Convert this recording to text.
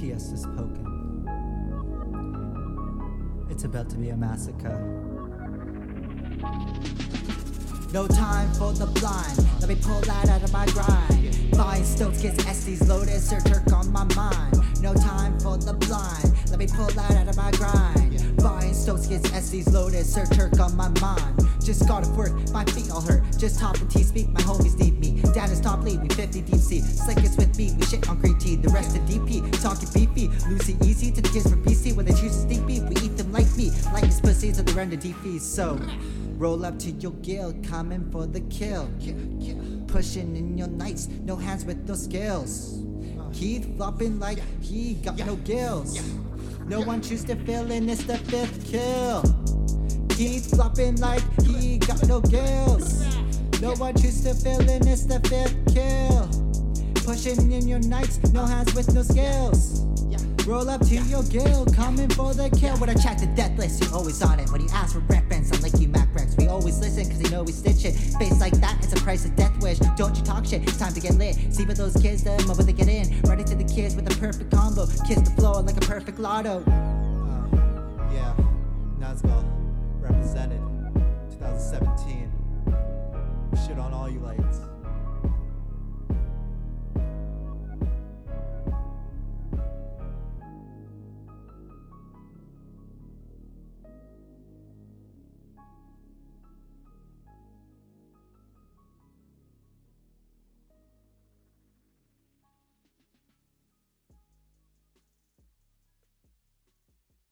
to us is spoken. It's about to be a massacre. No time for the blind, let me pull that out of my grind. Flying stones, kids, Estes, Lotus, or Turk on my mind. No time for the blind, let me pull that out of my grind. Flying stones, kids, Estes, Lotus, or Turk on my mind. Just got off work, my feet all hurt. Just top and tea speak, my homies need me. Dad is top lead, we 50 deep sea. Slick is with me, we shit on green tea. The rest of DP, talking beefy. Lucy easy to the kids from BC. When they choose to sneak beef, we eat them like me. Like his pussies at the round of DP, so... Roll up to your gill, coming for the kill. Pushing in your nights, no hands with no skills. He flopping like he got no gills. No one choose to fill in, it's the fifth kill. He flopping like he got no gills. No one choose to fill in, it's the fifth kill. Pushing in your nights, no hands with no skills. Roll up to your gill, coming for the kill. When I check the death list, you always on it. When you ask for reference, I'm like you Mac Rex. We always listen, cause you know we stitch it. Face like that, it's a price of death wish. Don't you talk shit, it's time to get lit. See what those kids, the moment they get in. Running to the kids with a perfect combo. Kiss the floor like a perfect lotto. Yeah, Nazgul, represented 2017. Shit on all you lights.